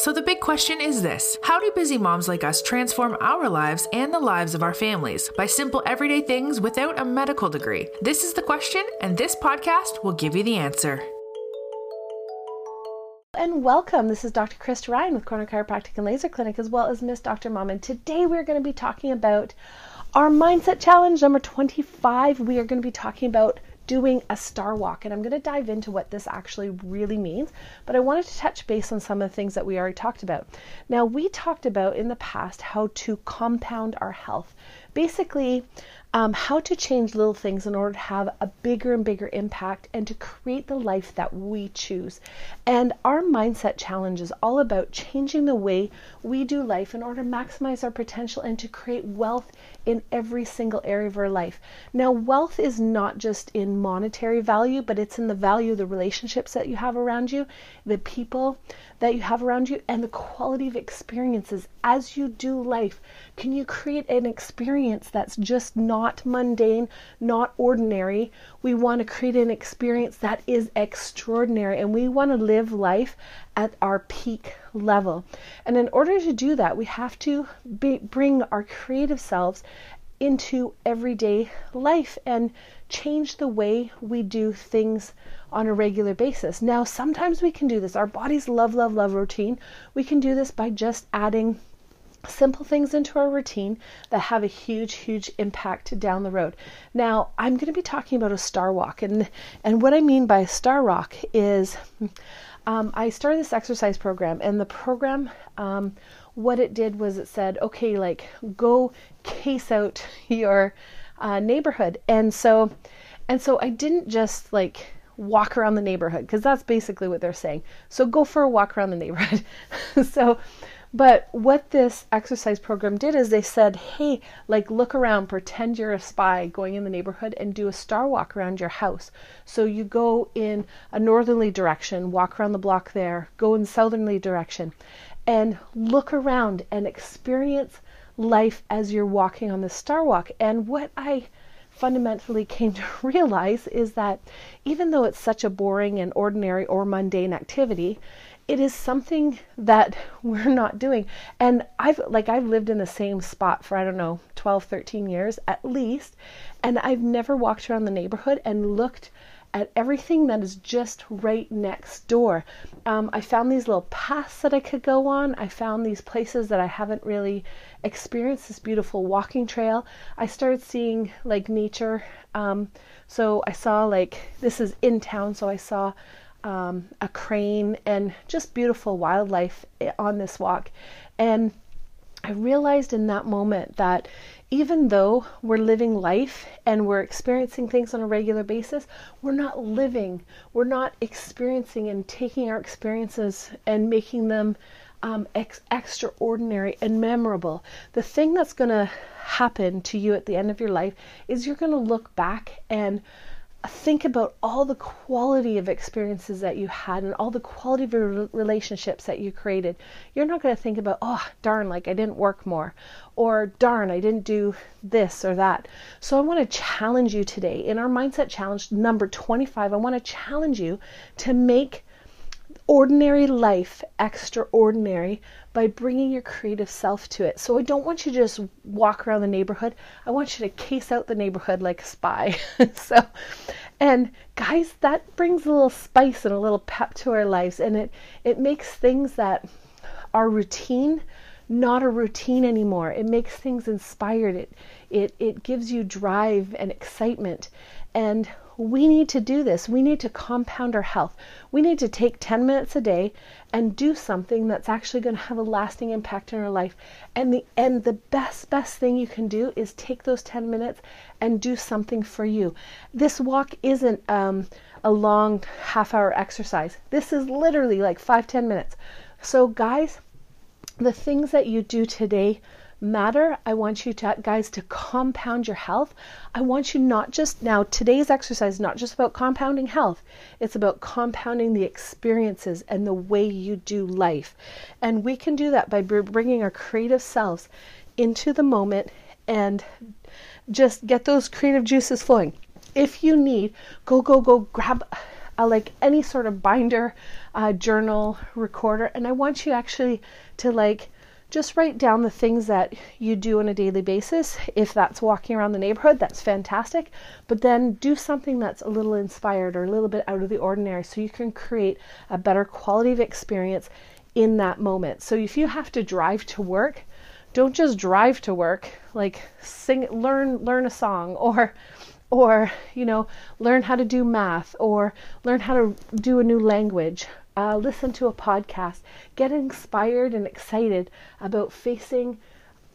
So the big question is this: how do busy moms like us transform our lives and the lives of our families by simple everyday things without a medical degree? This is the question, and this podcast will give you the answer. And welcome. This is Dr. Chris Ryan with Corner Chiropractic and Laser Clinic, as well as Miss Dr. Mom. And today we're going to be talking about our mindset challenge number 25. We are going to be talking about doing a star walk. And I'm going to dive into what this actually really means. But I wanted to touch base on some of the things that we already talked about. Now, we talked about in the past how to compound our health. Basically, how to change little things in order to have a bigger and bigger impact and to create the life that we choose. And our mindset challenge is all about changing the way we do life in order to maximize our potential and to create wealth in every single area of our life. Now, wealth is not just in monetary value, but it's in the value of the relationships that you have around you, the people that you have around you, and the quality of experiences as you do life. Can you create an experience that's just not mundane, not ordinary? We want to create an experience that is extraordinary, and we want to live life at our peak level. And in order to do that, we have to bring our creative selves into everyday life and change the way we do things on a regular basis. Now, sometimes we can do this. Our bodies love routine. We can do this by just adding simple things into our routine that have a huge impact down the road. Now, I'm going to be talking about a star walk, and what I mean by a star walk is I started this exercise program, and the program, what it did was it said, okay, like, go case out your neighborhood. And so I didn't just like walk around the neighborhood, because that's basically what they're saying. So go for a walk around the neighborhood. But what this exercise program did is they said, hey, like, look around, pretend you're a spy going in the neighborhood and do a star walk around your house. So you go in a northerly direction, walk around the block there, go in southerly direction, and look around and experience life as you're walking on the star walk. And what I fundamentally came to realize is that even though it's such a boring and ordinary or mundane activity, it is something that we're not doing. And I've lived in the same spot for, I don't know, 12, 13 years at least. And I've never walked around the neighborhood and looked at everything that is just right next door. I found these little paths that I could go on. I found these places that I haven't really experienced, this beautiful walking trail. I started seeing like nature. So I saw, like, this is in town. So I saw a crane and just beautiful wildlife on this walk. And I realized in that moment that even though we're living life and we're experiencing things on a regular basis, we're not living, we're not experiencing and taking our experiences and making them extraordinary and memorable. The thing that's going to happen to you at the end of your life is you're going to look back and think about all the quality of experiences that you had and all the quality of your relationships that you created. You're not going to think about, oh, darn, like, I didn't work more, or darn, I didn't do this or that. So I want to challenge you today in our mindset challenge number 25. I want to challenge you to make ordinary life extraordinary by bringing your creative self to it. So I don't want you to just walk around the neighborhood. I want you to case out the neighborhood like a spy. And guys, that brings a little spice and a little pep to our lives. And it makes things that are routine not a routine anymore. It makes things inspired. It gives you drive and excitement. And we need to do this. We need to compound our health. We need to take 10 minutes a day and do something that's actually going to have a lasting impact in our life. And the best thing you can do is take those 10 minutes and do something for you. This walk isn't a long half-hour exercise. This is literally like 5-10 minutes. So guys, the things that you do today matter. I want you guys to compound your health. I want you not just, now today's exercise is not just about compounding health. It's about compounding the experiences and the way you do life. And we can do that by bringing our creative selves into the moment and just get those creative juices flowing. If you need, go grab like any sort of binder, journal, recorder, and I want you actually to just write down the things that you do on a daily basis. If that's walking around the neighborhood, that's fantastic. But then do something that's a little inspired or a little bit out of the ordinary so you can create a better quality of experience in that moment. So if you have to drive to work, don't just drive to work, like sing, learn a song, or learn how to do math, or learn how to do a new language. Listen to a podcast, get inspired and excited about facing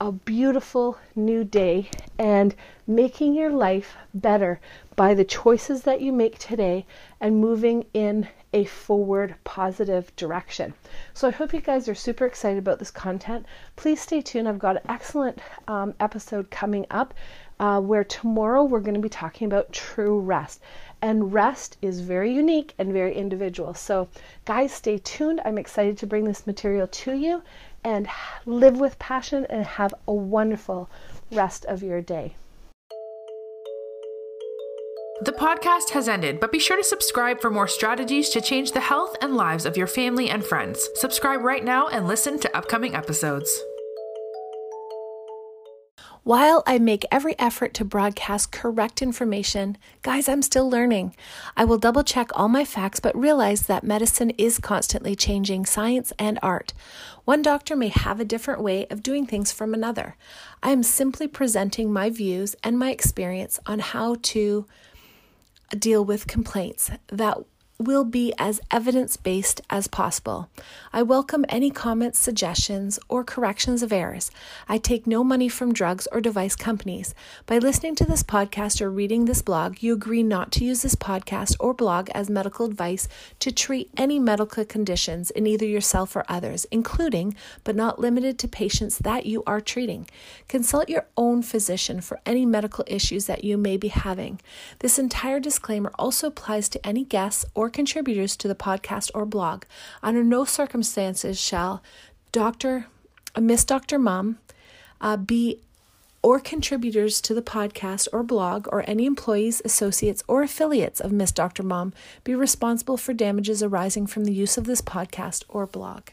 a beautiful new day and making your life better by the choices that you make today and moving in a forward positive direction. So I hope you guys are super excited about this content. Please stay tuned. I've got an excellent episode coming up where tomorrow we're going to be talking about true rest. And rest is very unique and very individual. So guys, stay tuned. I'm excited to bring this material to you, and live with passion and have a wonderful rest of your day. The podcast has ended, but be sure to subscribe for more strategies to change the health and lives of your family and friends. Subscribe right now and listen to upcoming episodes. While I make every effort to broadcast correct information, guys, I'm still learning. I will double check all my facts, but realize that medicine is constantly changing science and art. One doctor may have a different way of doing things from another. I am simply presenting my views and my experience on how to deal with complaints that will be as evidence-based as possible. I welcome any comments, suggestions, or corrections of errors. I take no money from drugs or device companies. By listening to this podcast or reading this blog, you agree not to use this podcast or blog as medical advice to treat any medical conditions in either yourself or others, including, but not limited to, patients that you are treating. Consult your own physician for any medical issues that you may be having. This entire disclaimer also applies to any guests or contributors to the podcast or blog. Under no circumstances shall Miss Dr. Mom be or contributors to the podcast or blog or any employees, associates, or affiliates of Miss Dr. Mom be responsible for damages arising from the use of this podcast or blog.